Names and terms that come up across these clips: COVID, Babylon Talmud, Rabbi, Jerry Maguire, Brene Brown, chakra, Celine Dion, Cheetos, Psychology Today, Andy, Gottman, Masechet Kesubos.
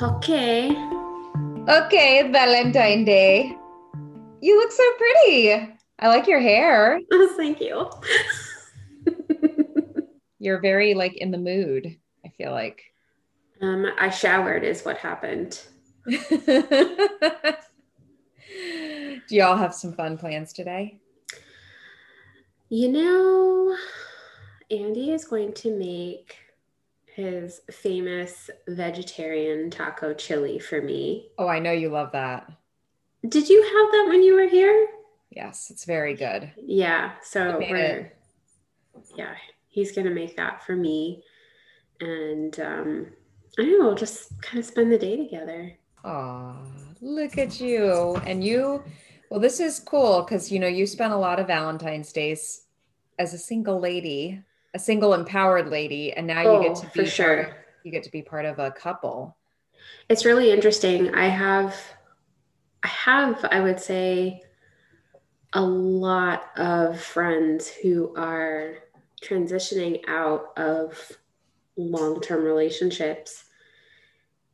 Okay, it's Valentine's Day. You look so pretty. I like your hair. Oh, thank you. You're very like in the mood, I feel like. I showered is what happened. Do y'all have some fun plans today? You know, Andy is going to make his famous vegetarian taco chili for me. Oh, I know you love that. Did you have that when you were here? Yes, it's very good. Yeah, so he's going to make that for me. And I don't know, we'll just kind of spend the day together. Aw, look at you. And you, well, this is cool because, you know, you spent a lot of Valentine's Days as a single lady, a single empowered lady. And now you get to be part of a couple. It's really interesting. I would say, a lot of friends who are transitioning out of long-term relationships.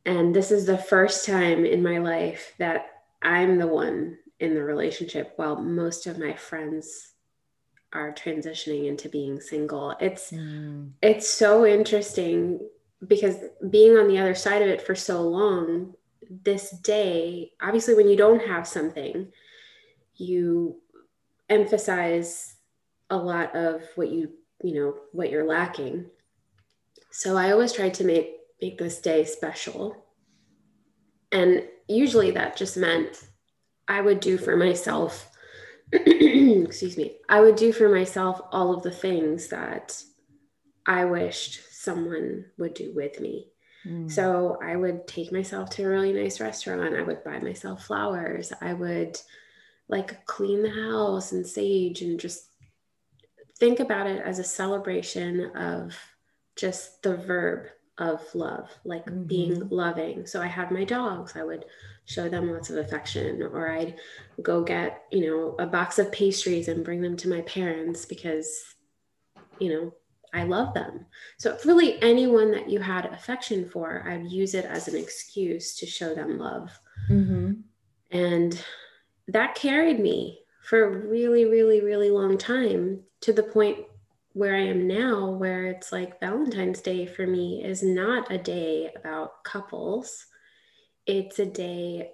And this is the first time in my life that I'm the one in the relationship while most of my friends are transitioning into being single. It's so interesting because being on the other side of it for so long, this day, obviously when you don't have something, you emphasize a lot of what what you're lacking. So I always try to make this day special. And usually that just meant I would do for myself, excuse me, I would do for myself all of the things that I wished someone would do with me. Mm. So I would take myself to a really nice restaurant. I would buy myself flowers. I would clean the house and sage and just think about it as a celebration of just the verb of love, being loving. So I had my dogs, I would show them lots of affection, or I'd go get, a box of pastries and bring them to my parents because, I love them. So really anyone that you had affection for, I'd use it as an excuse to show them love. Mm-hmm. And that carried me for a really, really, really long time to the point where I am now, where it's like Valentine's Day for me is not a day about couples. It's a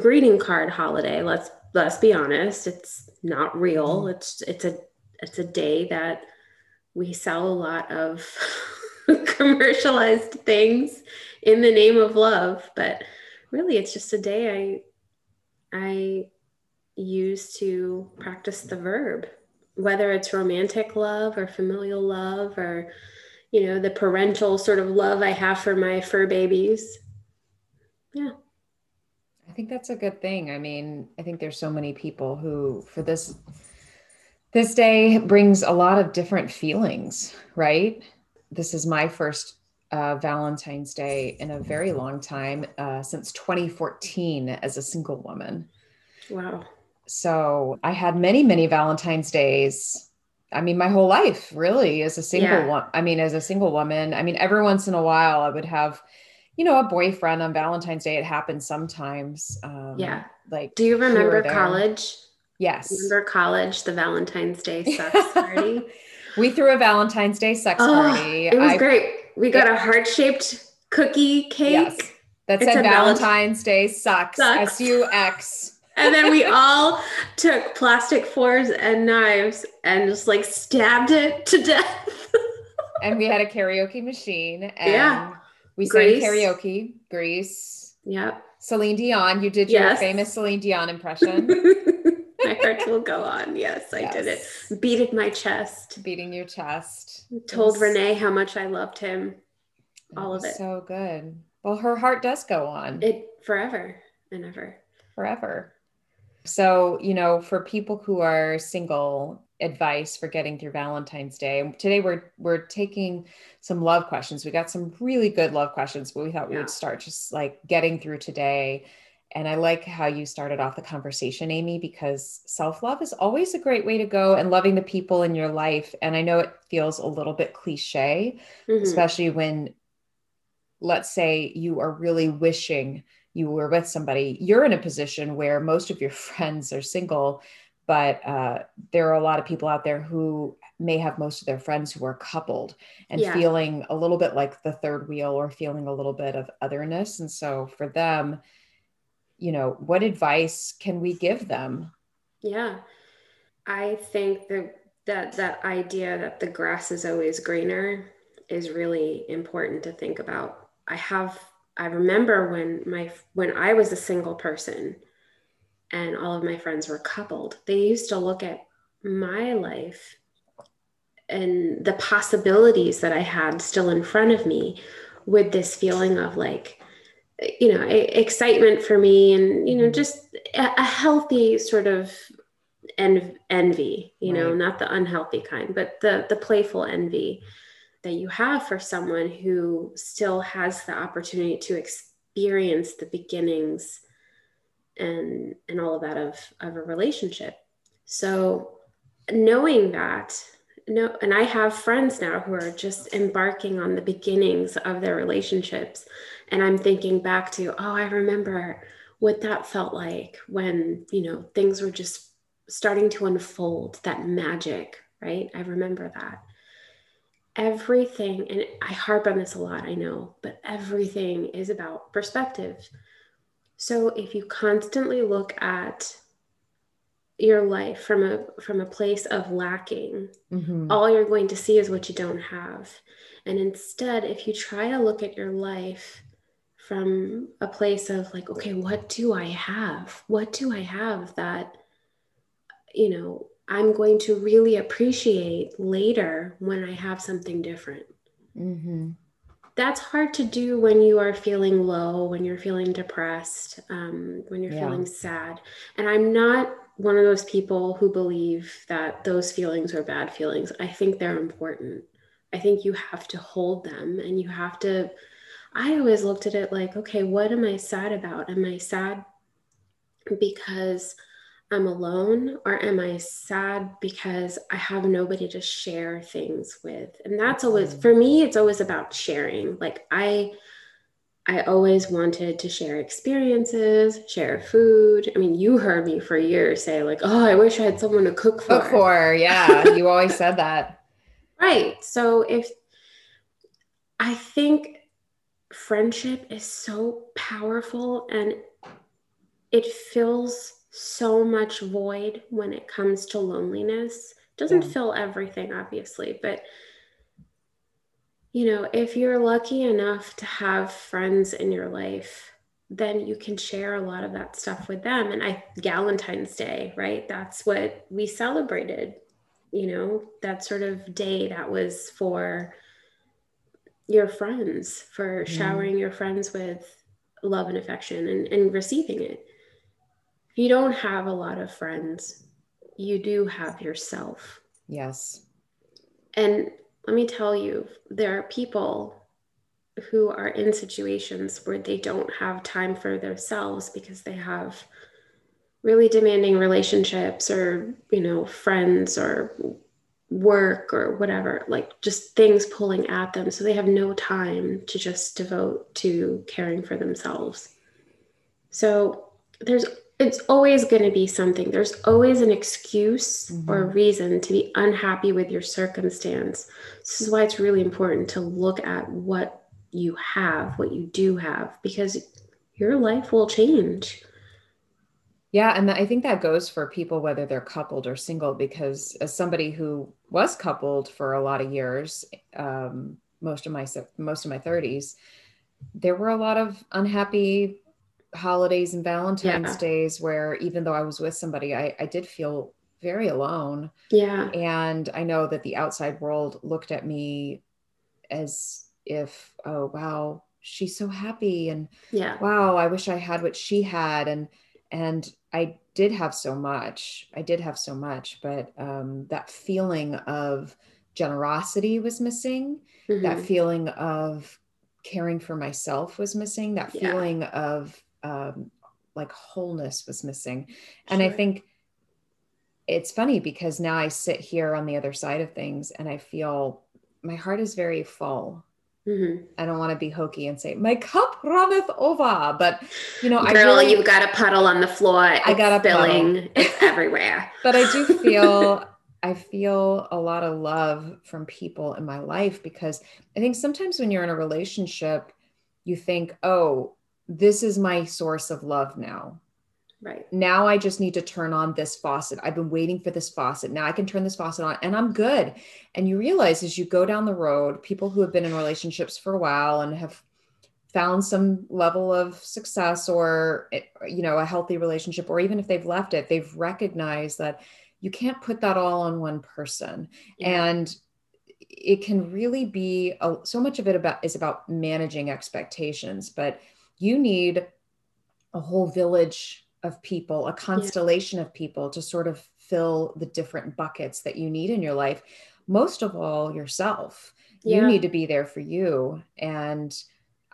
greeting card holiday. Let's be honest. It's not real. It's a day that we sell a lot of commercialized things in the name of love, but really it's just a day I use to practice the verb, whether it's romantic love or familial love or, the parental sort of love I have for my fur babies. Yeah. I think that's a good thing. I mean, I think there's so many people who for this day brings a lot of different feelings, right? This is my first Valentine's Day in a very long time, since 2014 as a single woman. Wow. So I had many, many Valentine's Days. I mean, my whole life really as a single one. I mean, as a single woman, I mean, every once in a while I would have, a boyfriend on Valentine's Day. It happens sometimes. Do you remember college? Yes. Remember college, the Valentine's Day sex party? We threw a Valentine's Day sex party. It was great. We got a heart-shaped cookie cake. Yes. That said Valentine's Day sucks. SUX. And then we all took plastic forks and knives and just stabbed it to death. And we had a karaoke machine. And we sang karaoke. Grease. Yep. Celine Dion. You did your famous Celine Dion impression. My heart will go on. Yes, I did it. Beating my chest. Beating your chest. Told Renee how much I loved him. All of it. So good. Well, her heart does go on. It forever and ever. Forever. So, for people who are single, advice for getting through Valentine's Day. Today we're taking some love questions. We got some really good love questions, but we thought we would start just getting through today. And I like how you started off the conversation, Amy, because self-love is always a great way to go and loving the people in your life. And I know it feels a little bit cliche, especially when let's say you are really wishing you were with somebody, you're in a position where most of your friends are single, but there are a lot of people out there who may have most of their friends who are coupled and feeling a little bit like the third wheel or feeling a little bit of otherness. And so for them, you know, what advice can we give them? Yeah. I think that idea that the grass is always greener is really important to think about. I remember when I was a single person and all of my friends were coupled, they used to look at my life and the possibilities that I had still in front of me with this feeling of, like, you know, excitement for me and, you know, just a healthy sort of envy, you know, not the unhealthy kind, but the playful envy that you have for someone who still has the opportunity to experience the beginnings and all of that of a relationship. So knowing that, and I have friends now who are just embarking on the beginnings of their relationships. And I'm thinking back to, oh, I remember what that felt like when, you know, things were just starting to unfold, that magic, right? I remember that. Everything, and I harp on this a lot, I know, but everything is about perspective. So if you constantly look at your life from a place of lacking, all you're going to see is what you don't have. And instead, if you try to look at your life from a place of, like, okay, what do I have? What do I have that, you know, I'm going to really appreciate later when I have something different. That's hard to do when you are feeling low, when you're feeling depressed, when you're feeling sad. And I'm not one of those people who believe that those feelings are bad feelings. I think they're important. I think you have to hold them, and you have to, I always looked at it like, okay, what am I sad about? Am I sad because I'm alone, or am I sad because I have nobody to share things with? And that's always, for me, it's always about sharing. Like I always wanted to share experiences, share food. I mean, you heard me for years say, like, oh, I wish I had someone to cook for. Yeah. You always said that. Right. So I think friendship is so powerful, and it fills so much void when it comes to loneliness. It doesn't fill everything, obviously, but, you know, if you're lucky enough to have friends in your life, then you can share a lot of that stuff with them. And Valentine's Day, right? That's what we celebrated, you know, that sort of day that was for your friends, for showering your friends with love and affection and receiving it. If you don't have a lot of friends, you do have yourself. Yes. And let me tell you, there are people who are in situations where they don't have time for themselves because they have really demanding relationships, or, you know, friends or work or whatever, like just things pulling at them. So they have no time to just devote to caring for themselves. So it's always going to be something. There's always an excuse or a reason to be unhappy with your circumstance. This is why it's really important to look at what you have, what you do have, because your life will change. Yeah. And I think that goes for people, whether they're coupled or single, because as somebody who was coupled for a lot of years, most of my 30s, there were a lot of unhappy holidays and Valentine's days where, even though I was with somebody, I did feel very alone. Yeah. And I know that the outside world looked at me as if, oh, wow, she's so happy. And wow, I wish I had what she had. And I did have so much. But that feeling of generosity was missing. That feeling of caring for myself was missing. That feeling of like wholeness was missing. And I think it's funny because now I sit here on the other side of things and I feel my heart is very full. Mm-hmm. I don't want to be hokey and say my cup runneth over, but you know, you've got a puddle on the floor. It's everywhere. But I do feel, I feel a lot of love from people in my life, because I think sometimes when you're in a relationship, you think, oh, this is my source of love now. Right. Now I just need to turn on this faucet. I've been waiting for this faucet. Now I can turn this faucet on and I'm good. And you realize as you go down the road, people who have been in relationships for a while and have found some level of success or, you know, a healthy relationship, or even if they've left it, they've recognized that you can't put that all on one person. Yeah. And it can really be so much of it is about managing expectations, but you need a whole village of people, a constellation of people to sort of fill the different buckets that you need in your life. Most of all, yourself. Yeah. You need to be there for you. And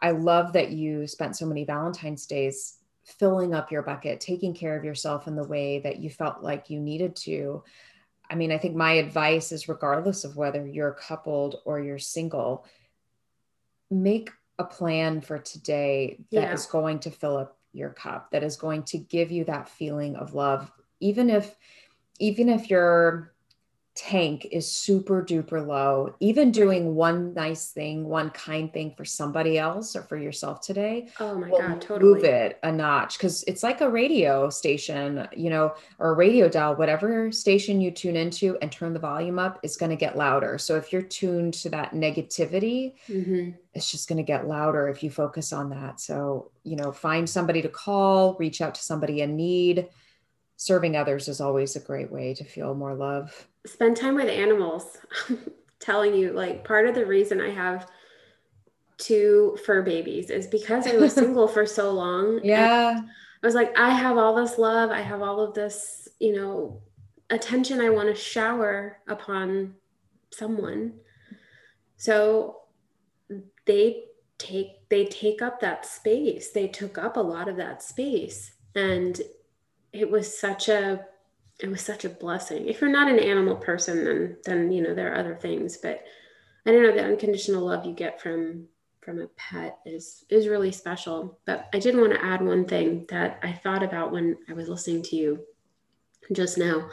I love that you spent so many Valentine's days filling up your bucket, taking care of yourself in the way that you felt like you needed to. I mean, I think my advice is, regardless of whether you're coupled or you're single, make a plan for today that is going to fill up your cup, that is going to give you that feeling of love. Even if your tank is super duper low, even doing one nice thing, one kind thing for somebody else or for yourself today, move it a notch. 'Cause it's like a radio station, you know, or a radio dial, whatever station you tune into and turn the volume up, it's going to get louder. So if you're tuned to that negativity, it's just going to get louder if you focus on that. So, you know, find somebody to call, reach out to somebody in need. Serving others is always a great way to feel more love. Spend time with animals. I'm telling you, like, part of the reason I have 2 fur babies is because I was single for so long. Yeah. And I was like, I have all this love. I have all of this, you know, attention I want to shower upon someone. So they take up that space. They took up a lot of that space. And it was such a blessing. If you're not an animal person, then, you know, there are other things, but I don't know, the unconditional love you get from a pet is really special. But I did want to add one thing that I thought about when I was listening to you just now.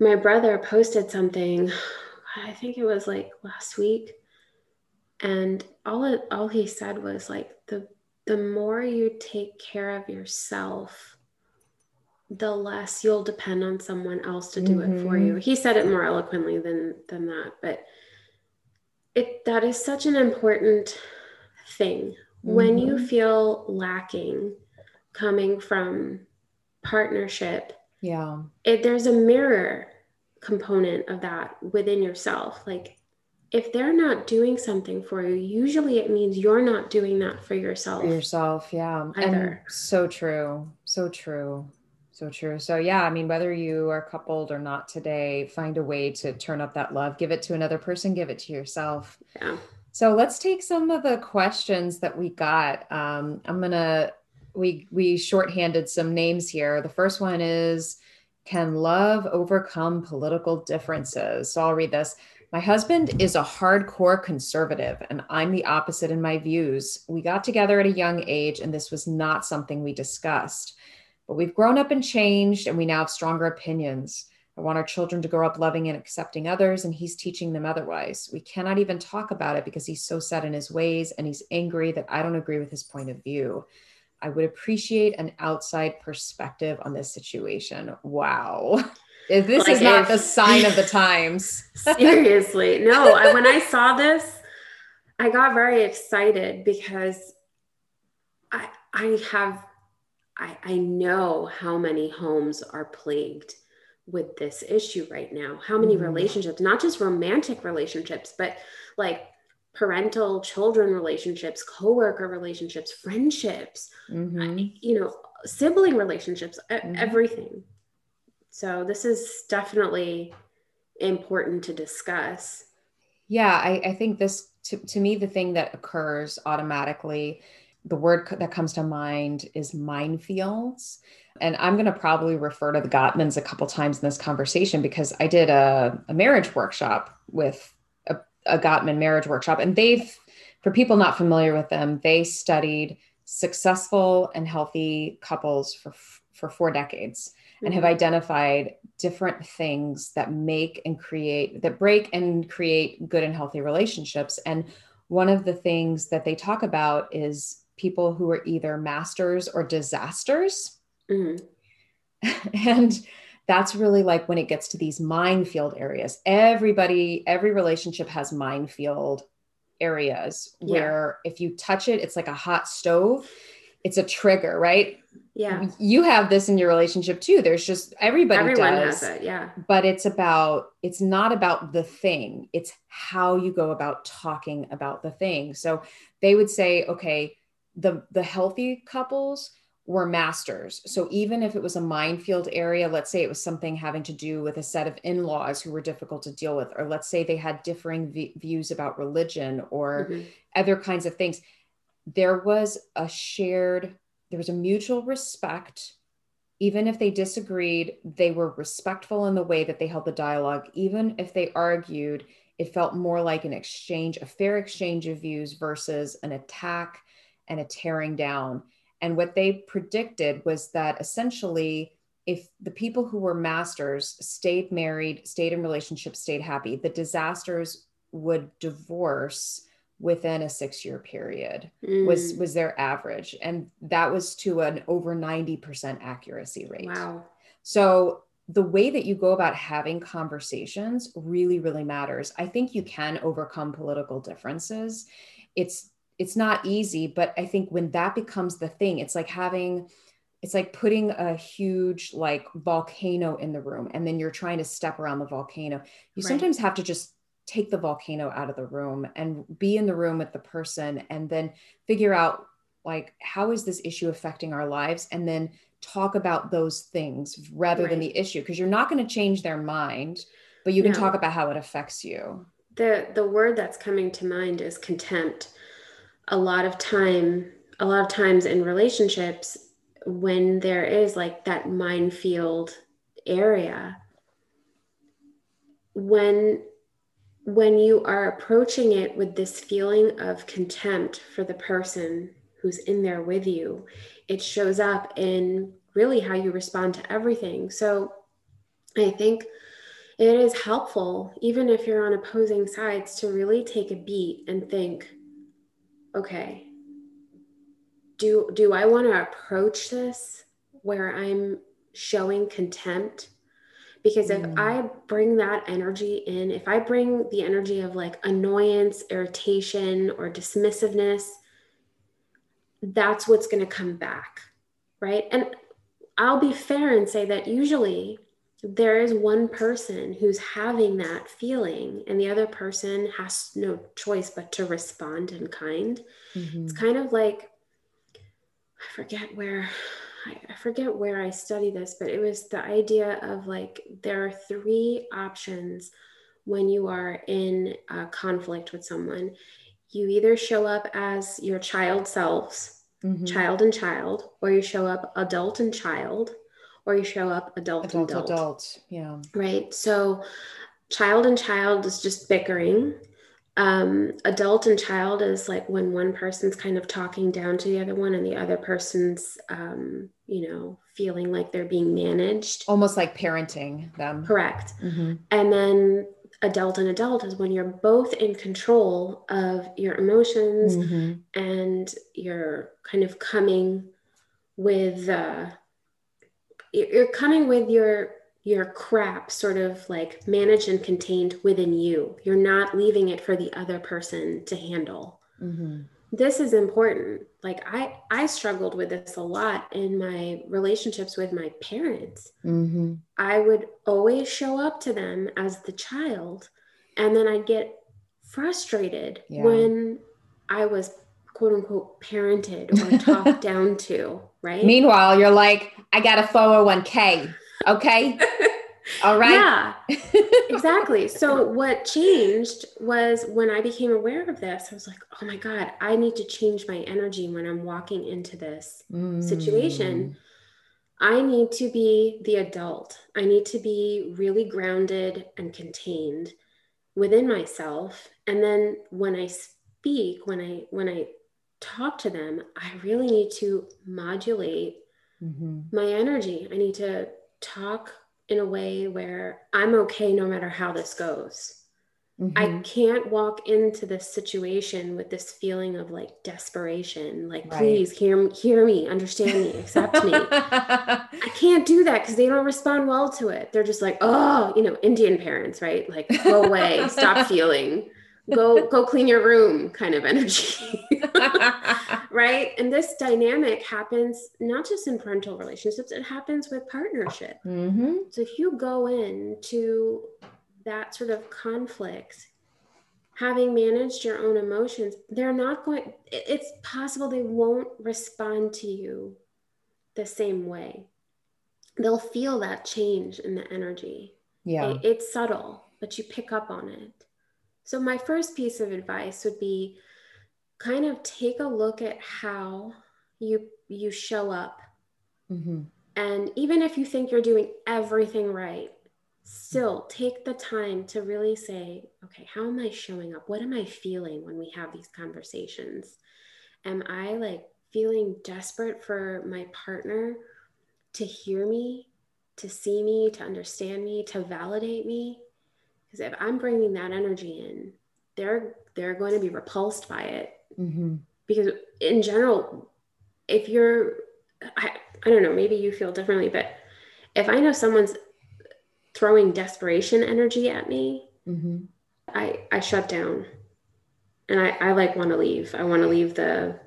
My brother posted something, I think it was like last week. And all he said was like, the more you take care of yourself, the less you'll depend on someone else to do it for you. He said it more eloquently than that, but that is such an important thing. When you feel lacking coming from partnership, there's a mirror component of that within yourself. Like, if they're not doing something for you, usually it means you're not doing that for yourself. Yeah. Either. And so true. So yeah, I mean, whether you are coupled or not today, find a way to turn up that love, give it to another person, give it to yourself. Yeah. So let's take some of the questions that we got. We shorthanded some names here. The first one is, can love overcome political differences? So I'll read this. My husband is a hardcore conservative and I'm the opposite in my views. We got together at a young age and this was not something we discussed. But we've grown up and changed, and we now have stronger opinions. I want our children to grow up loving and accepting others, and he's teaching them otherwise. We cannot even talk about it because he's so set in his ways, and he's angry that I don't agree with his point of view. I would appreciate an outside perspective on this situation. Wow. This is not the sign of the times. Seriously. No, when I saw this, I got very excited because I know how many homes are plagued with this issue right now. How many relationships, not just romantic relationships, but like parental children relationships, coworker relationships, friendships, you know, sibling relationships, everything. So this is definitely important to discuss. Yeah. I think this, to me, the thing that occurs automatically, the word that comes to mind is minefields. And I'm going to probably refer to the Gottmans a couple times in this conversation because I did a marriage workshop with a, a Gottman marriage workshop. And for people not familiar with them, they studied successful and healthy couples for 4 decades and have identified different things that break and create good and healthy relationships. And one of the things that they talk about is people who are either masters or disasters. Mm-hmm. And that's really like when it gets to these minefield areas. Every relationship has minefield areas where if you touch it, it's like a hot stove. It's a trigger, right? Yeah. You have this in your relationship too. There's just, everyone does has it, yeah. But it's not about the thing. It's how you go about talking about the thing. So they would say, okay, the healthy couples were masters. So even if it was a minefield area, let's say it was something having to do with a set of in-laws who were difficult to deal with, or let's say they had differing views about religion or other kinds of things. There was a mutual respect. Even if they disagreed, they were respectful in the way that they held the dialogue. Even if they argued, it felt more like an exchange, a fair exchange of views versus an attack and a tearing down. And what they predicted was that essentially, if the people who were masters stayed married, stayed in relationships, stayed happy, the disasters would divorce within a 6-year period was their average. And that was to an over 90% accuracy rate. Wow. So the way that you go about having conversations really, really matters. I think you can overcome political differences. It's not easy, but I think when that becomes the thing, it's like putting a huge like volcano in the room and then you're trying to step around the volcano. You sometimes have to just take the volcano out of the room and be in the room with the person and then figure out like, how is this issue affecting our lives? And then talk about those things rather than the issue. 'Cause you're not going to change their mind, but you can talk about how it affects you. The word that's coming to mind is contempt. A lot of times in relationships, when there is like that minefield area, when you are approaching it with this feeling of contempt for the person who's in there with you, it shows up in really how you respond to everything. So I think it is helpful, even if you're on opposing sides, to really take a beat and think, okay, do I want to approach this where I'm showing contempt? Because if I bring that energy in, if I bring the energy of like annoyance, irritation, or dismissiveness, that's what's going to come back, right? And I'll be fair and say that usually there is one person who's having that feeling and the other person has no choice but to respond in kind. Mm-hmm. It's kind of like, I forget where I studied this, but it was the idea of like, there are 3 options when you are in a conflict with someone. You either show up as your child selves, child and child, or you show up adult and child, or you show up adult. Yeah. Right. So child and child is just bickering. Adult and child is like when one person's kind of talking down to the other one and the other person's, feeling like they're being managed. Almost like parenting them. Correct. Mm-hmm. And then adult is when you're both in control of your emotions and you're kind of coming with your crap sort of like managed and contained within you. You're not leaving it for the other person to handle. Mm-hmm. This is important. Like I struggled with this a lot in my relationships with my parents. Mm-hmm. I would always show up to them as the child. And then I'd get frustrated when I was quote unquote parented or talked down to, right? Meanwhile, you're like, I got a 401k. Okay. All right. Yeah, exactly. So what changed was when I became aware of this, I was like, oh my God, I need to change my energy when I'm walking into this situation. I need to be the adult. I need to be really grounded and contained within myself. And then when I speak, when I talk to them, I really need to modulate my energy. I need to talk in a way where I'm okay no matter how this goes. I can't walk into this situation with this feeling of like desperation, like, please hear me, understand me, accept me. I can't do that because they don't respond well to it. They're just like, oh, you know, Indian parents, right? Like, go away, stop feeling, go clean your room kind of energy, right? And this dynamic happens not just in parental relationships, it happens with partnership. So if you go into that sort of conflicts, having managed your own emotions, they're not going, it's possible they won't respond to you the same way. They'll feel that change in the energy. Yeah. It's subtle, but you pick up on it. So my first piece of advice would be kind of take a look at how you show up. And even if you think you're doing everything right, still take the time to really say, okay, how am I showing up? What am I feeling when we have these conversations? Am I like feeling desperate for my partner to hear me, to see me, to understand me, to validate me? Because if I'm bringing that energy in, they're going to be repulsed by it. Because in general, if you're, I don't know, maybe you feel differently, but if I know someone's throwing desperation energy at me, I shut down and I like want to leave. I want to leave the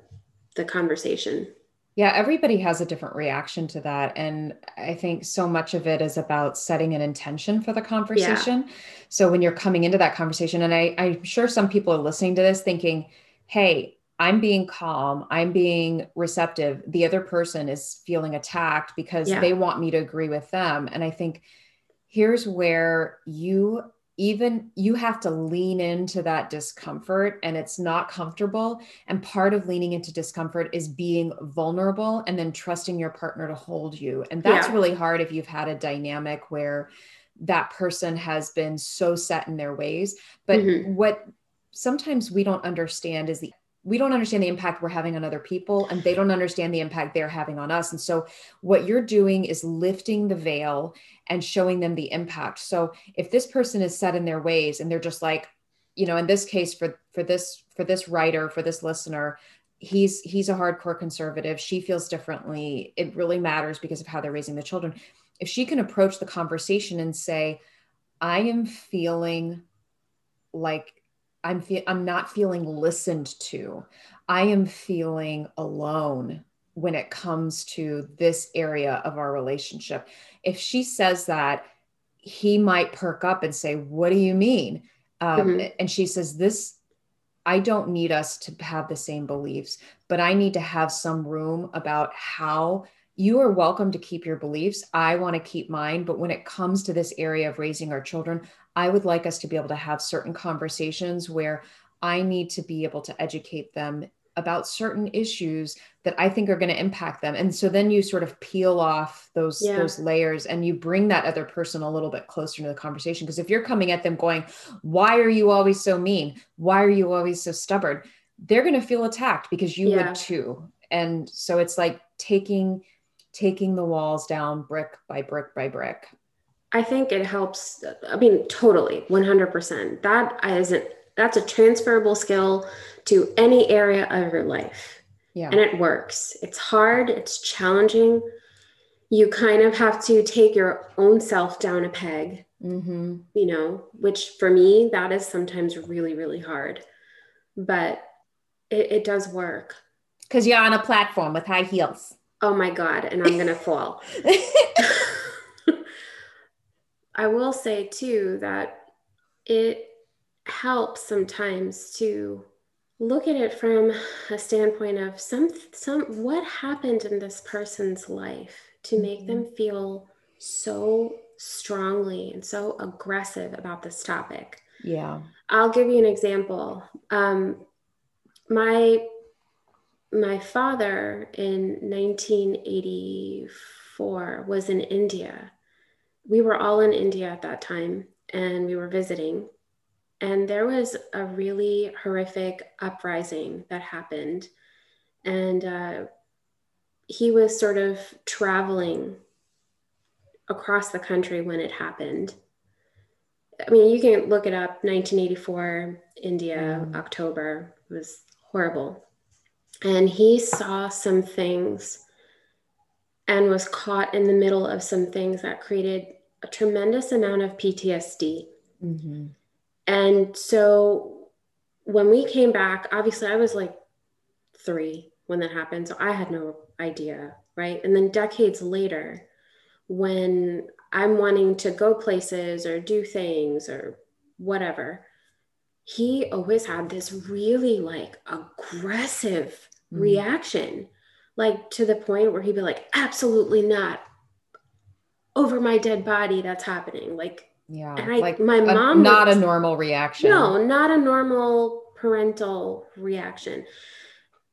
conversation. Yeah. Everybody has a different reaction to that. And I think so much of it is about setting an intention for the conversation. Yeah. So when you're coming into that conversation, and I'm sure some people are listening to this thinking, hey, I'm being calm, I'm being receptive. The other person is feeling attacked because they want me to agree with them. And I think here's where you have to lean into that discomfort, and it's not comfortable. And part of leaning into discomfort is being vulnerable and then trusting your partner to hold you. And that's really hard if you've had a dynamic where that person has been so set in their ways. But what sometimes we don't understand is we don't understand the impact we're having on other people, and they don't understand the impact they're having on us. And so what you're doing is lifting the veil and showing them the impact. So if this person is set in their ways and they're just like, you know, in this case for this writer, for this listener, he's a hardcore conservative. She feels differently. It really matters because of how they're raising the children. If she can approach the conversation and say, I am feeling like I'm not feeling listened to. I am feeling alone when it comes to this area of our relationship. If she says that, he might perk up and say, what do you mean? And she says, I don't need us to have the same beliefs, but I need to have some room about how you are welcome to keep your beliefs. I want to keep mine. But when it comes to this area of raising our children, I would like us to be able to have certain conversations where I need to be able to educate them about certain issues that I think are going to impact them. And so then you sort of peel off those layers and you bring that other person a little bit closer to the conversation. Because if you're coming at them going, why are you always so mean? Why are you always so stubborn? They're going to feel attacked because you would too. And so it's like taking the walls down brick by brick by brick. I think it helps. I mean, totally, 100%. That's a transferable skill to any area of your life. Yeah. And it works. It's hard. It's challenging. You kind of have to take your own self down a peg, you know, which for me, that is sometimes really, really hard, but it does work. 'Cause you're on a platform with high heels. Oh my God. And I'm going to fall. I will say too, that it helps sometimes to look at it from a standpoint of what happened in this person's life to make them feel so strongly and so aggressive about this topic. Yeah. I'll give you an example. My father in 1984 was in India. We were all in India at that time and we were visiting, And there was a really horrific uprising that happened. And he was sort of traveling across the country when it happened. I mean, you can look it up, 1984, India, October, it was horrible. And he saw some things and was caught in the middle of some things that created a tremendous amount of PTSD. Mm-hmm. And so when we came back, obviously I was like 3 when that happened. So I had no idea, right? And then decades later, when I'm wanting to go places or do things or whatever, he always had this really like aggressive reaction, like to the point where he'd be like, absolutely not, over my dead body, that's happening. Like, yeah, and my mom, not a normal reaction. No, not a normal parental reaction.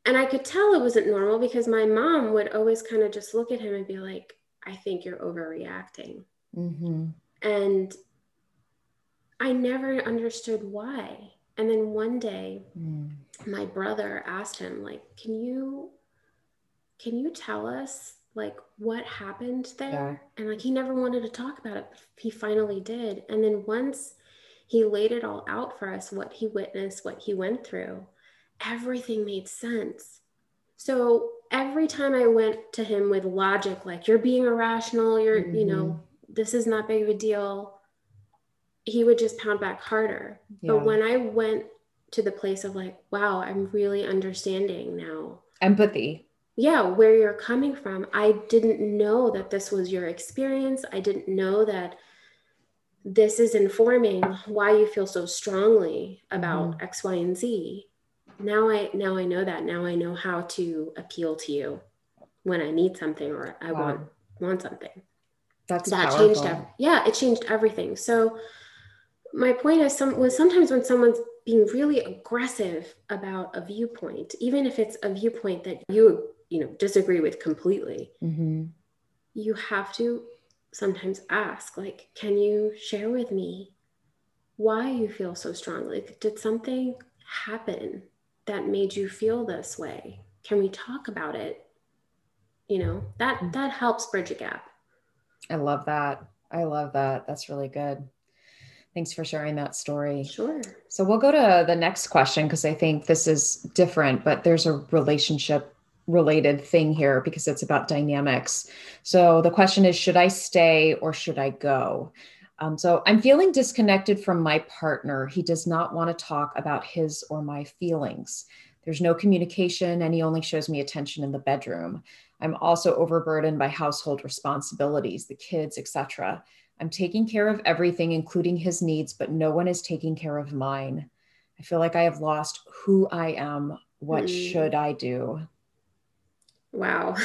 And I could tell it wasn't normal because my mom would always kind of just look at him and be like, I think you're overreacting. Mm-hmm. And I never understood why. And then one day, my brother asked him, like, can you tell us like what happened there? Yeah. And like, he never wanted to talk about it, but he finally did. And then once he laid it all out for us, what he witnessed, what he went through, everything made sense. So every time I went to him with logic, like you're being irrational, you're, you know, this is not big of a deal, he would just pound back harder. Yeah. But when I went to the place of like, wow, I'm really understanding now. Empathy. Yeah. Where you're coming from. I didn't know that this was your experience. I didn't know that this is informing why you feel so strongly about X, Y, and Z. Now I know that. Now I know how to appeal to you when I need something or I want something. That powerful. It changed everything. So my point is sometimes when someone's being really aggressive about a viewpoint, even if it's a viewpoint that you disagree with completely, you have to sometimes ask, like, can you share with me why you feel so strongly? Like, did something happen that made you feel this way? Can we talk about it? You know, that helps bridge a gap. I love that. That's really good. Thanks for sharing that story. Sure. So we'll go to the next question because I think this is different, but there's a relationship related thing here because it's about dynamics. So the question is, should I stay or should I go? So I'm feeling disconnected from my partner. He does not want to talk about his or my feelings. There's no communication and he only shows me attention in the bedroom. I'm also overburdened by household responsibilities, the kids, etc. I'm taking care of everything, including his needs, but no one is taking care of mine. I feel like I have lost who I am. What should I do? Wow.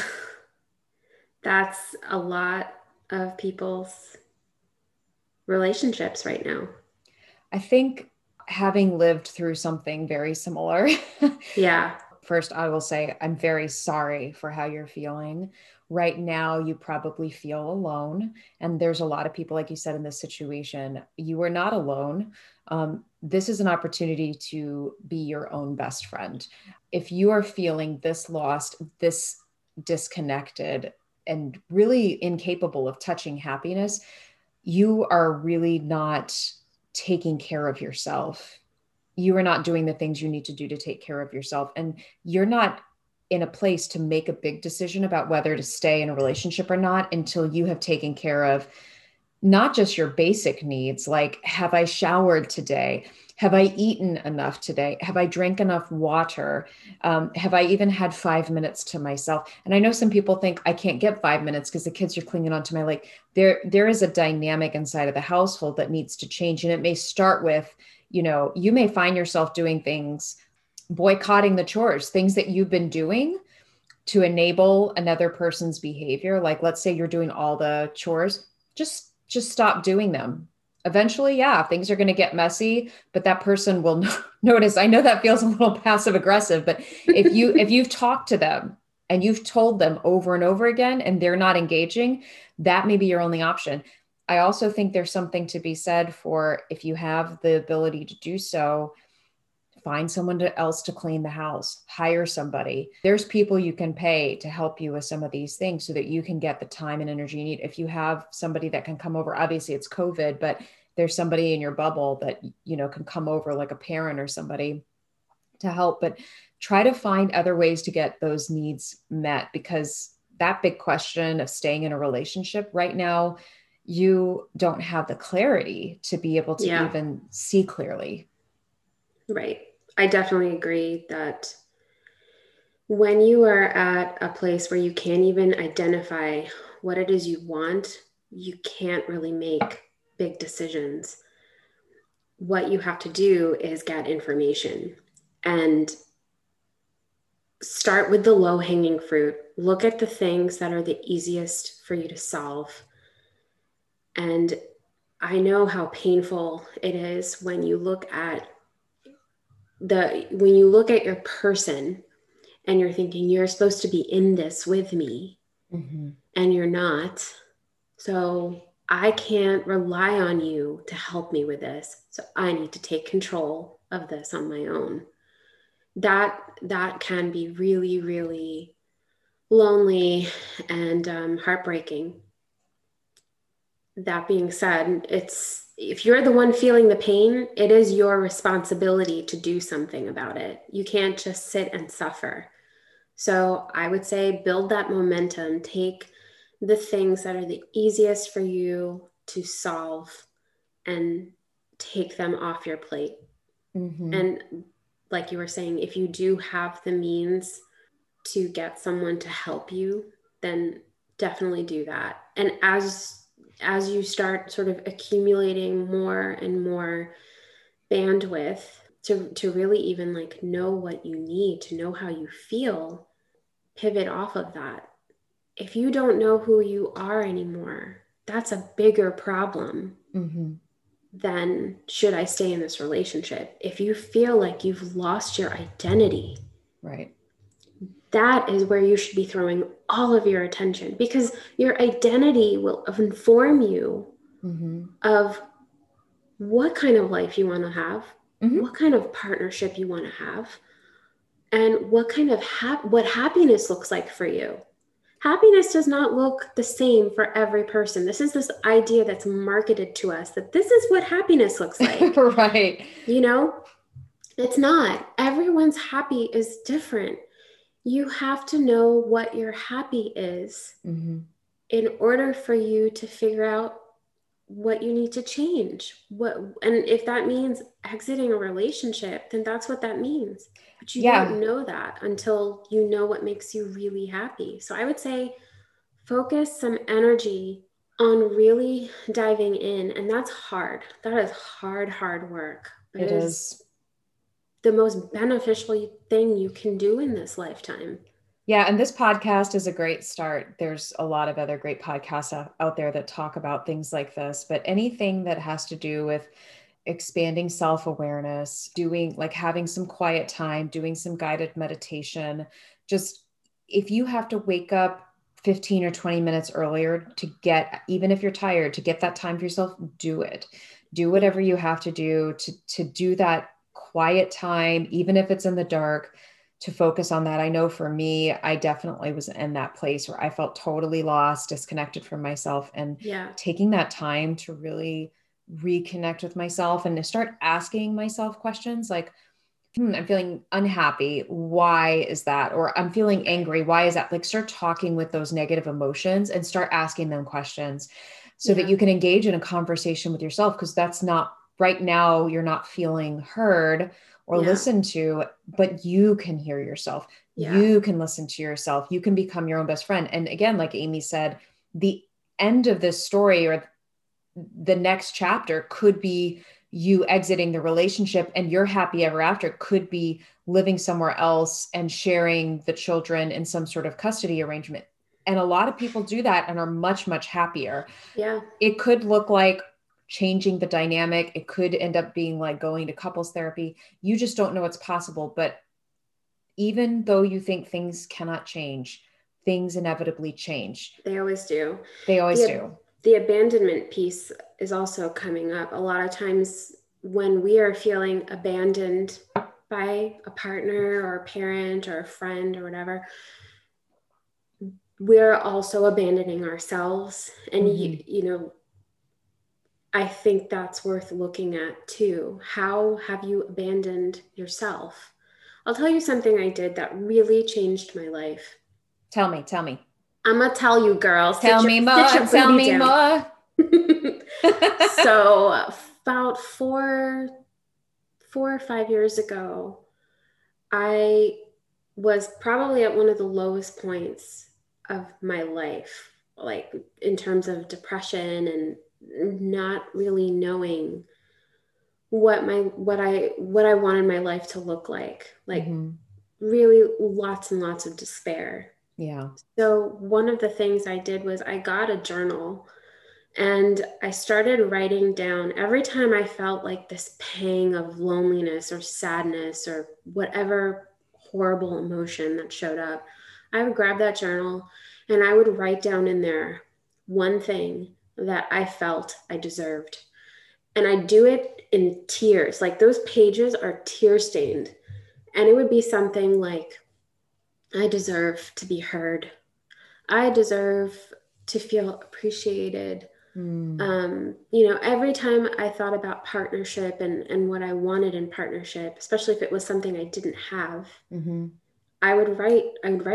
That's a lot of people's relationships right now. I think having lived through something very similar. Yeah. First, I will say, I'm very sorry for how you're feeling. Right now, you probably feel alone. And there's a lot of people, like you said, in this situation, you are not alone. This is an opportunity to be your own best friend. If you are feeling this lost, this disconnected, and really incapable of touching happiness, you are really not taking care of yourself. You are not doing the things you need to do to take care of yourself. And you're not in a place to make a big decision about whether to stay in a relationship or not until you have taken care of not just your basic needs, like, have I showered today? Have I eaten enough today? Have I drank enough water? Have I even had 5 minutes to myself? And I know some people think I can't get 5 minutes because the kids are clinging onto my leg. There is a dynamic inside of the household that needs to change. And it may start with, you know, you may find yourself doing things, boycotting the chores, things that you've been doing to enable another person's behavior. Like, let's say you're doing all the chores, just stop doing them. Eventually, yeah, things are going to get messy, but that person will notice. I know that feels a little passive aggressive, but if you've talked to them and you've told them over and over again, and they're not engaging, that may be your only option. I also think there's something to be said for, if you have the ability to do so, find someone else to clean the house, hire somebody. There's people you can pay to help you with some of these things so that you can get the time and energy you need. If you have somebody that can come over, obviously it's COVID, but there's somebody in your bubble that, you know, can come over, like a parent or somebody, to help. But try to find other ways to get those needs met, because that big question of staying in a relationship right now, you don't have the clarity to be able to even see clearly. Right. I definitely agree that when you are at a place where you can't even identify what it is you want, you can't really make big decisions. What you have to do is get information and start with the low-hanging fruit. Look at the things that are the easiest for you to solve. And I know how painful it is when you look at your person and you're thinking, you're supposed to be in this with me, mm-hmm. and you're not. So I can't rely on you to help me with this. So I need to take control of this on my own. That can be really, really lonely and heartbreaking. That being said, if you're the one feeling the pain, it is your responsibility to do something about it. You can't just sit and suffer. So I would say build that momentum. Take the things that are the easiest for you to solve and take them off your plate. Mm-hmm. And like you were saying, if you do have the means to get someone to help you, then definitely do that. And as you start sort of accumulating more and more bandwidth to really even like know what you need, to know how you feel, pivot off of that. If you don't know who you are anymore, that's a bigger problem, mm-hmm. than should I stay in this relationship. If you feel like you've lost your identity, right? That is where you should be throwing all of your attention, because your identity will inform you, mm-hmm. of what kind of life you want to have, mm-hmm. what kind of partnership you want to have, and what kind of what happiness looks like for you. Happiness does not look the same for every person. This is this idea that's marketed to us that this is what happiness looks like. Right. You know, it's not. Everyone's happy is different. You have to know what your happy is, mm-hmm. in order for you to figure out what you need to change. And if that means exiting a relationship, then that's what that means. But you don't know that until you know what makes you really happy. So I would say focus some energy on really diving in. And that's hard. That is hard work. But it is the most beneficial thing you can do in this lifetime. Yeah. And this podcast is a great start. There's a lot of other great podcasts out there that talk about things like this, but anything that has to do with expanding self-awareness, having some quiet time, doing some guided meditation, just if you have to wake up 15 or 20 minutes earlier even if you're tired, to get that time for yourself, do it. Do whatever you have to do to do that quiet time, even if it's in the dark, to focus on that. I know for me, I definitely was in that place where I felt totally lost, disconnected from myself, and taking that time to really reconnect with myself and to start asking myself questions like, I'm feeling unhappy. Why is that? Or I'm feeling angry. Why is that? Like, start talking with those negative emotions and start asking them questions so that you can engage in a conversation with yourself. Cause that's not right now, you're not feeling heard or listened to, but you can hear yourself. Yeah. You can listen to yourself. You can become your own best friend. And again, like Amy said, the end of this story or the next chapter could be you exiting the relationship, and your happy ever after could be living somewhere else and sharing the children in some sort of custody arrangement. And a lot of people do that and are much, much happier. Yeah. It could look like changing the dynamic. It could end up being like going to couples therapy. You just don't know what's possible. But even though you think things cannot change, things inevitably change. They always do. the abandonment piece is also coming up. A lot of times when we are feeling abandoned by a partner or a parent or a friend or whatever, we're also abandoning ourselves. And, you know, I think that's worth looking at too. How have you abandoned yourself? I'll tell you something I did that really changed my life. Tell me. I'm going to tell you, girls. Tell me more. So about four or five years ago, I was probably at one of the lowest points of my life, like in terms of depression and not really knowing what I wanted my life to look like really lots and lots of despair. Yeah. So one of the things I did was I got a journal and I started writing down every time I felt like this pang of loneliness or sadness or whatever horrible emotion that showed up. I would grab that journal and I would write down in there one thing that I felt I deserved. And I do it in tears. Like those pages are tear stained. And it would be something like, I deserve to be heard. I deserve to feel appreciated. You know, every time I thought about partnership and what I wanted in partnership, especially if it was something I didn't have, I would write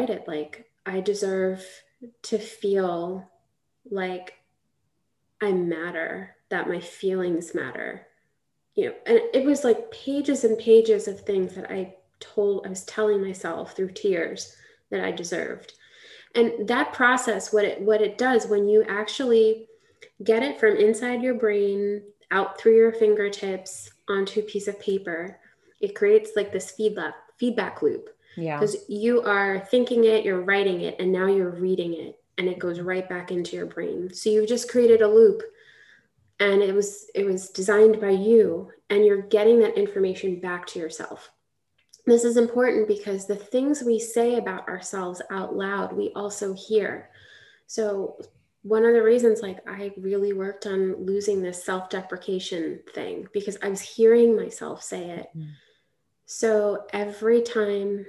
it like, I deserve to feel like I matter, that my feelings matter, you know, and it was like pages and pages of things that I was telling myself through tears that I deserved. And that process, what it does when you actually get it from inside your brain out through your fingertips onto a piece of paper, it creates like this feedback loop. Yeah. Because you are thinking it, you're writing it, and now you're reading it, and it goes right back into your brain. So you've just created a loop, and it was designed by you, and you're getting that information back to yourself. This is important because the things we say about ourselves out loud, we also hear. So one of the reasons, like, I really worked on losing this self-deprecation thing because I was hearing myself say it. Mm. So every time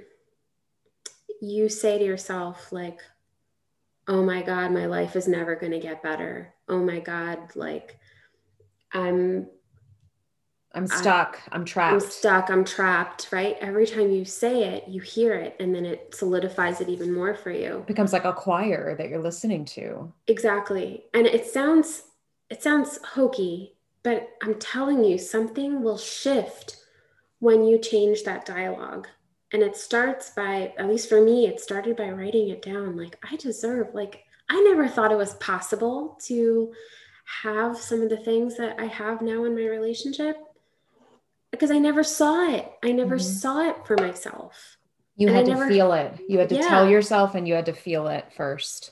you say to yourself, like, oh my God, my life is never going to get better. Oh my God, like I'm stuck, I'm trapped, right? Every time you say it, you hear it, and then it solidifies it even more for you. It becomes like a choir that you're listening to. Exactly. And it sounds hokey, but I'm telling you, something will shift when you change that dialogue. And it starts by, at least for me, it started by writing it down. Like, I deserve, like, I never thought it was possible to have some of the things that I have now in my relationship. Because I never saw it. I never saw it for myself. You had to feel it. You had to tell yourself and you had to feel it first.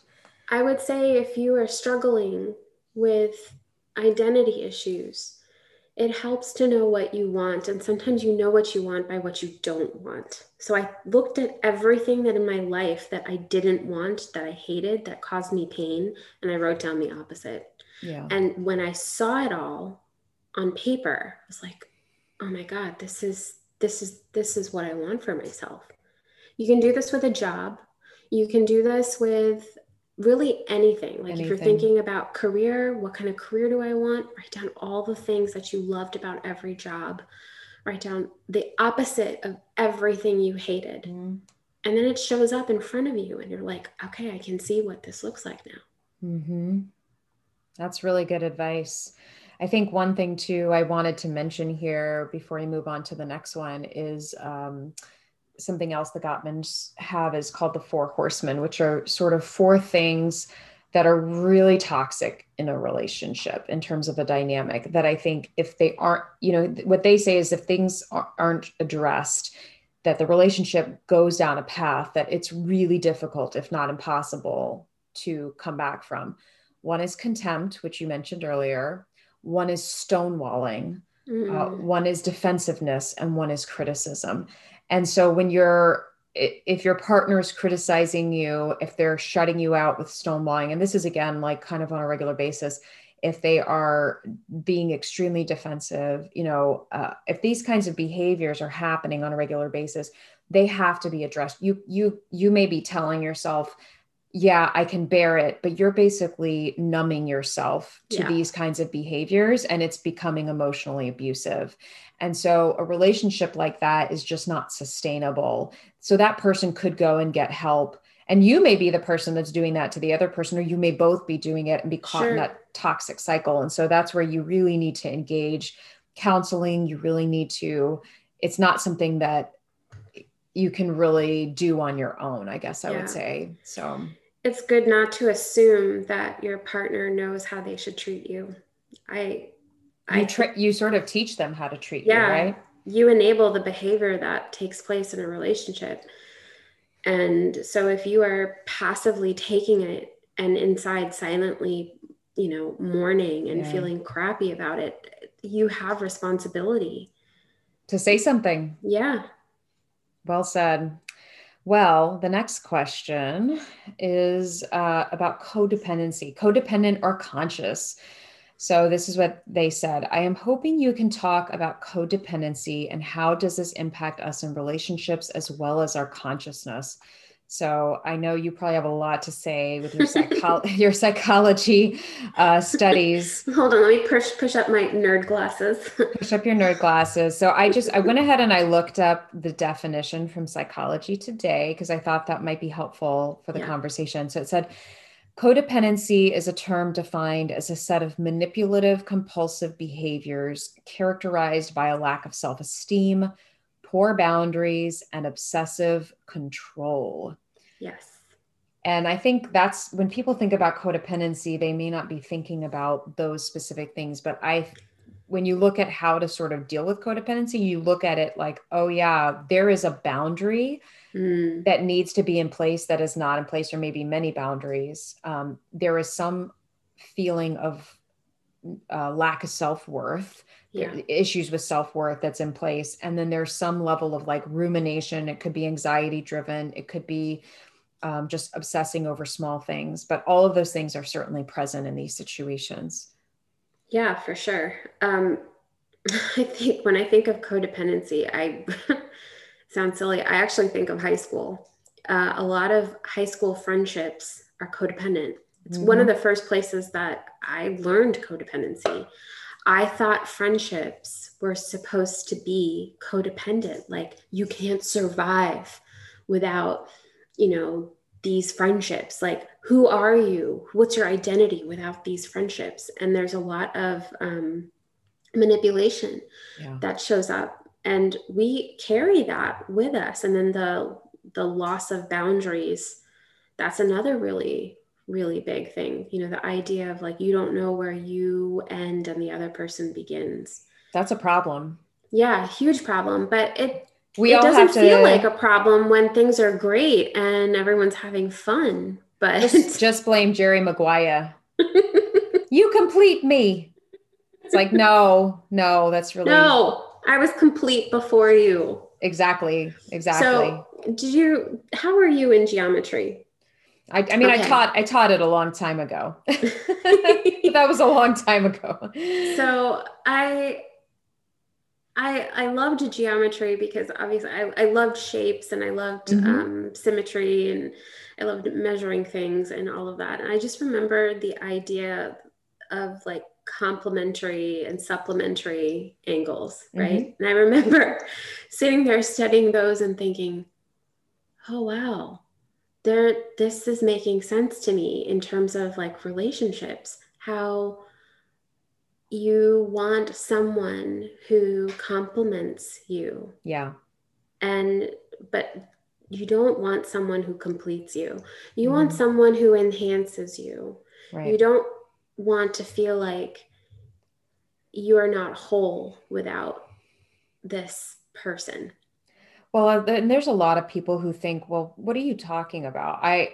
I would say if you are struggling with identity issues, it helps to know what you want. And sometimes you know what you want by what you don't want. So I looked at everything that in my life that I didn't want, that I hated, that caused me pain. And I wrote down the opposite. Yeah. And when I saw it all on paper, I was like, oh my God, this is what I want for myself. You can do this with a job. You can do this with really anything. Like if you're thinking about career, what kind of career do I want? Write down all the things that you loved about every job. Write down the opposite of everything you hated. Mm. And then it shows up in front of you and you're like, okay, I can see what this looks like now. Mm-hmm. That's really good advice. I think one thing too, I wanted to mention here before we move on to the next one is something else the Gottmans have is called the Four Horsemen, which are sort of four things that are really toxic in a relationship in terms of a dynamic that I think if they aren't, you know, what they say is if things aren't addressed, that the relationship goes down a path that it's really difficult, if not impossible, to come back from. One is contempt, which you mentioned earlier. One is stonewalling, one is defensiveness, and one is criticism. And so when you're if your partner is criticizing you, if they're shutting you out with stonewalling, and this is again, like kind of on a regular basis, if they are being extremely defensive, you know, if these kinds of behaviors are happening on a regular basis, they have to be addressed. You may be telling yourself, yeah, I can bear it, but you're basically numbing yourself to these kinds of behaviors, and it's becoming emotionally abusive. And so a relationship like that is just not sustainable. So that person could go and get help. And you may be the person that's doing that to the other person, or you may both be doing it and be caught in that toxic cycle. And so that's where you really need to engage counseling. You really need to, it's not something that you can really do on your own, I guess I would say. So it's good not to assume that your partner knows how they should treat you. You sort of teach them how to treat you, right? You enable the behavior that takes place in a relationship. And so if you are passively taking it and inside silently, you know, mourning and feeling crappy about it, you have responsibility to say something. Yeah. Well said. Well, the next question is about codependency, codependent or conscious. So this is what they said. I am hoping you can talk about codependency and how does this impact us in relationships as well as our consciousness. So I know you probably have a lot to say with your your psychology studies. Hold on, let me push up my nerd glasses. Push up your nerd glasses. So I went ahead and I looked up the definition from Psychology Today because I thought that might be helpful for the conversation. So it said, codependency is a term defined as a set of manipulative, compulsive behaviors characterized by a lack of self-esteem, poor boundaries, and obsessive control. Yes. And I think that's when people think about codependency, they may not be thinking about those specific things, but when you look at how to sort of deal with codependency, you look at it like, oh yeah, there is a boundary that needs to be in place that is not in place, or maybe many boundaries. There is some feeling of lack of self-worth, issues with self-worth that's in place. And then there's some level of like rumination. It could be anxiety driven. It could be just obsessing over small things, but all of those things are certainly present in these situations. Yeah, for sure. I think when I think of codependency, I sound silly. I actually think of high school. A lot of high school friendships are codependent. It's one of the first places that I learned codependency. I thought friendships were supposed to be codependent. Like you can't survive without, you know, these friendships, like, who are you? What's your identity without these friendships? And there's a lot of manipulation that shows up, and we carry that with us. And then the loss of boundaries, that's another really, really big thing. You know, the idea of like, you don't know where you end and the other person begins. That's a problem. Yeah. Huge problem. But it doesn't feel like a problem when things are great and everyone's having fun, but just blame Jerry Maguire. You complete me. It's like, no, that's really, no, I was complete before you. Exactly. So how are you in geometry? I mean, okay. I taught it a long time ago. That was a long time ago. So I loved geometry because obviously I loved shapes and I loved symmetry and I loved measuring things and all of that. And I just remember the idea of like complementary and supplementary angles, right? And I remember sitting there studying those and thinking, oh, wow, this is making sense to me in terms of like relationships, how you want someone who complements you. Yeah. But you don't want someone who completes you. You want someone who enhances you. Right. You don't want to feel like you are not whole without this person. Well, and there's a lot of people who think, well, what are you talking about? I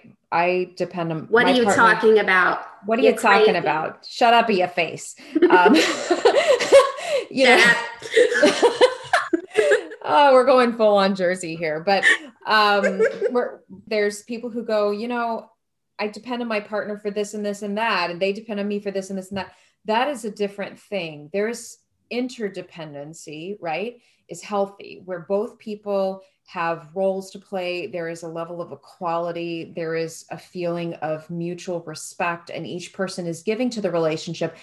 depend on what are you talking about? What are you talking about? Shut up in your face. We're going full on Jersey here, but where there's people who go, you know, I depend on my partner for this and this and that, and they depend on me for this and this and that. That is a different thing. There's interdependency, right? Is healthy, where both people have roles to play. There is a level of equality. There is a feeling of mutual respect, and each person is giving to the relationship,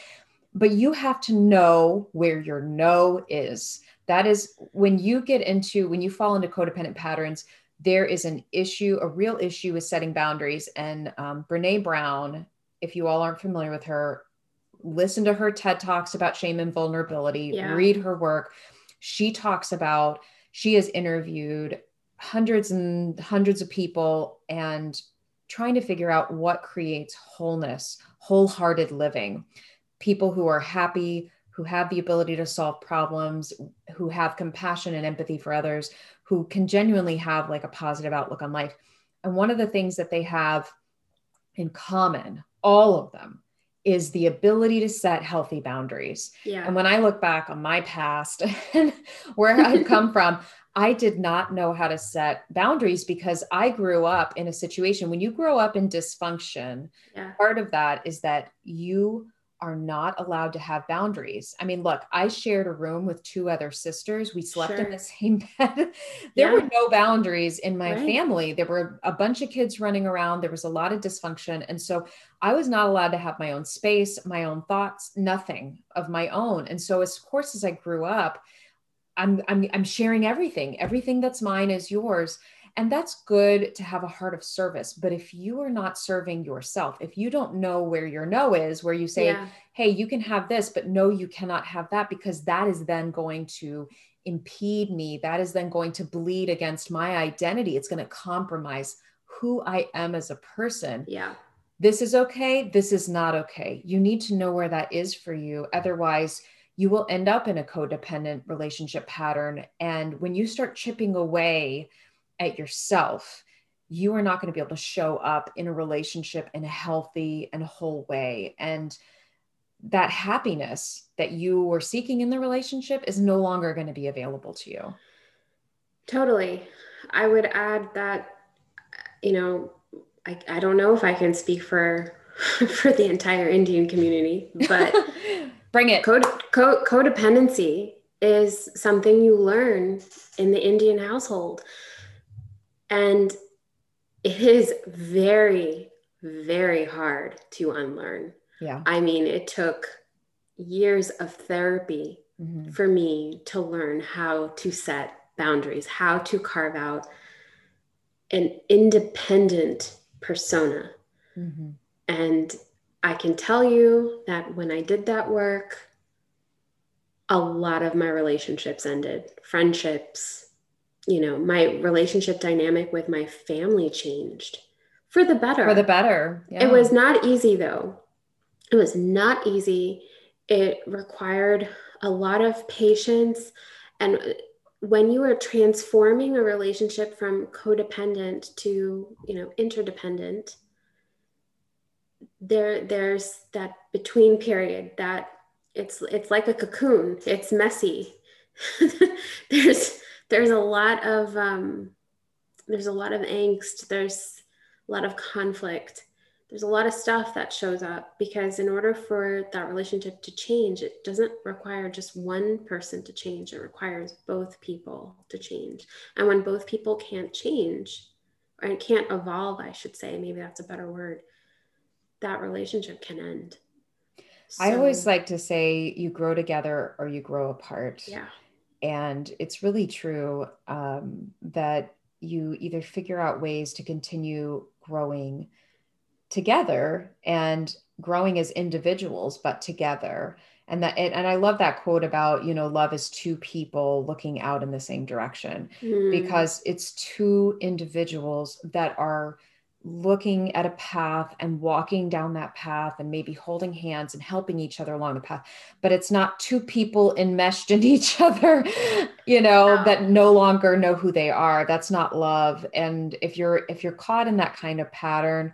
but you have to know where your no is. That is when you fall into codependent patterns, there is an issue, a real issue with setting boundaries. And Brene Brown, if you all aren't familiar with her, listen to her TED Talks about shame and vulnerability, read her work. She has interviewed hundreds and hundreds of people and trying to figure out what creates wholeness, wholehearted living, people who are happy, who have the ability to solve problems, who have compassion and empathy for others, who can genuinely have like a positive outlook on life. And one of the things that they have in common, all of them, is the ability to set healthy boundaries. Yeah. And when I look back on my past and where I've come from, I did not know how to set boundaries because I grew up in a situation. When you grow up in dysfunction, part of that is that you are not allowed to have boundaries. I mean, look, I shared a room with two other sisters. We slept in the same bed. There were no boundaries in my family. There were a bunch of kids running around. There was a lot of dysfunction. And so I was not allowed to have my own space, my own thoughts, nothing of my own. And so as course as I grew up, I'm sharing everything. Everything that's mine is yours. And that's good to have a heart of service. But if you are not serving yourself, if you don't know where your no is, where you say, hey, you can have this, but no, you cannot have that, because that is then going to impede me. That is then going to bleed against my identity. It's going to compromise who I am as a person. Yeah. This is okay. This is not okay. You need to know where that is for you. Otherwise, you will end up in a codependent relationship pattern. And when you start chipping away at yourself, you are not going to be able to show up in a relationship in a healthy and whole way. And that happiness that you were seeking in the relationship is no longer going to be available to you. Totally. I would add that, you know, I don't know if I can speak for the entire Indian community, but bring it. Codependency is something you learn in the Indian household. And it is very, very hard to unlearn. Yeah. I mean, it took years of therapy for me to learn how to set boundaries, how to carve out an independent persona. Mm-hmm. And I can tell you that when I did that work, a lot of my relationships ended, friendships. You know, my relationship dynamic with my family changed for the better. Yeah. It was not easy, though. It was not easy. It required a lot of patience. And when you are transforming a relationship from codependent to, you know, interdependent, there's that between period that it's like a cocoon. It's messy. There's a lot of angst. There's a lot of conflict. There's a lot of stuff that shows up, because in order for that relationship to change, it doesn't require just one person to change. It requires both people to change. And when both people can't change, or can't evolve, I should say, maybe that's a better word, that relationship can end. So, I always like to say you grow together or you grow apart. Yeah. And it's really true that you either figure out ways to continue growing together and growing as individuals, but together. And I love that quote about, you know, love is two people looking out in the same direction, because it's two individuals that are looking at a path and walking down that path and maybe holding hands and helping each other along the path, but it's not two people enmeshed in each other, you know, that no longer know who they are. That's not love. And if you're caught in that kind of pattern,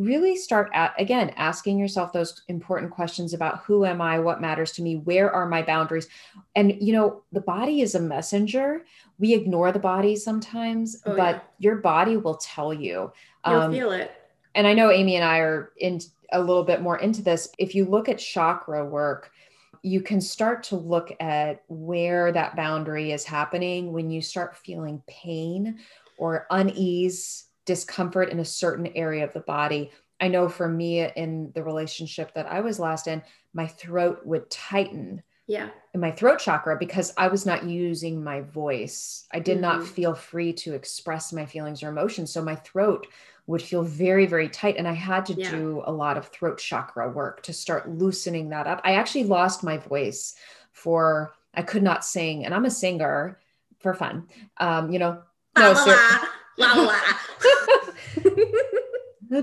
really start at, again, asking yourself those important questions about who am I, what matters to me, where are my boundaries? And, you know, the body is a messenger. We ignore the body sometimes, your body will tell you. You'll feel it. And I know Amy and I are in a little bit more into this. If you look at chakra work, you can start to look at where that boundary is happening when you start feeling pain or unease, discomfort in a certain area of the body. I know for me in the relationship that I was last in, my throat would tighten in my throat chakra because I was not using my voice. I did not feel free to express my feelings or emotions. So my throat would feel very, very tight. And I had to do a lot of throat chakra work to start loosening that up. I actually lost my voice I could not sing. And I'm a singer for fun. The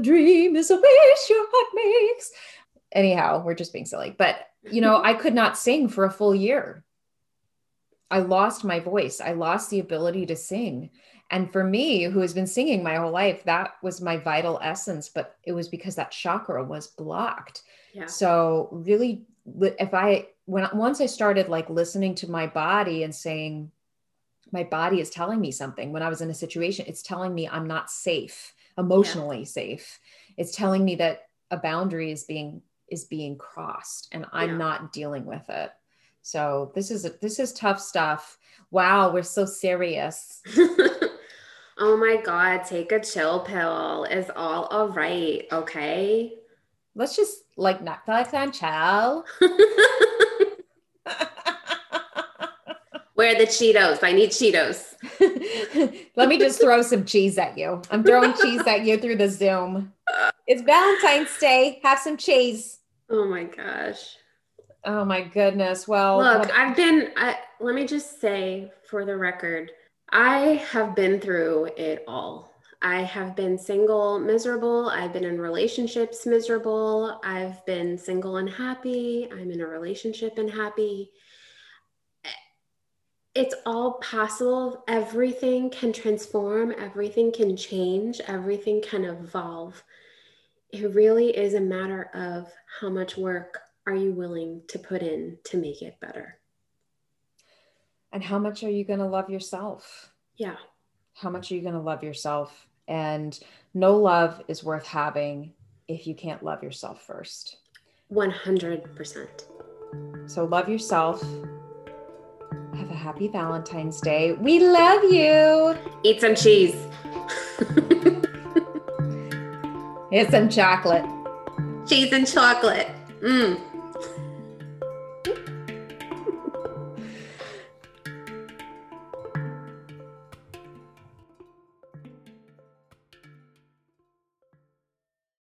dream is a wish your heart makes. Anyhow, we're just being silly. But, you know, I could not sing for a full year. I lost my voice. I lost the ability to sing. And for me, who has been singing my whole life, that was my vital essence, but it was because that chakra was blocked. Yeah. So really, once I started like listening to my body and saying, my body is telling me something. When I was in a situation, it's telling me I'm not safe, emotionally safe. It's telling me that a boundary is being crossed and I'm not dealing with it. So this is tough stuff. Wow. We're so serious. Oh my God. Take a chill pill. It's all right. Okay. Let's just like not feel like I'm chill. Where are the Cheetos? I need Cheetos. Let me just throw some cheese at you. I'm throwing cheese at you through the Zoom. It's Valentine's Day. Have some cheese. Oh my gosh. Oh my goodness. Well, look, let me just say for the record, I have been through it all. I have been single, miserable. I've been in relationships, miserable. I've been single and happy. I'm in a relationship and happy. It's all possible. Everything can transform. Everything can change. Everything can evolve. It really is a matter of how much work are you willing to put in to make it better? And how much are you going to love yourself? Yeah. How much are you going to love yourself? And no love is worth having if you can't love yourself first. 100%. So love yourself. Have a happy Valentine's Day. We love you. Eat some cheese. Here's some chocolate. Cheese and chocolate.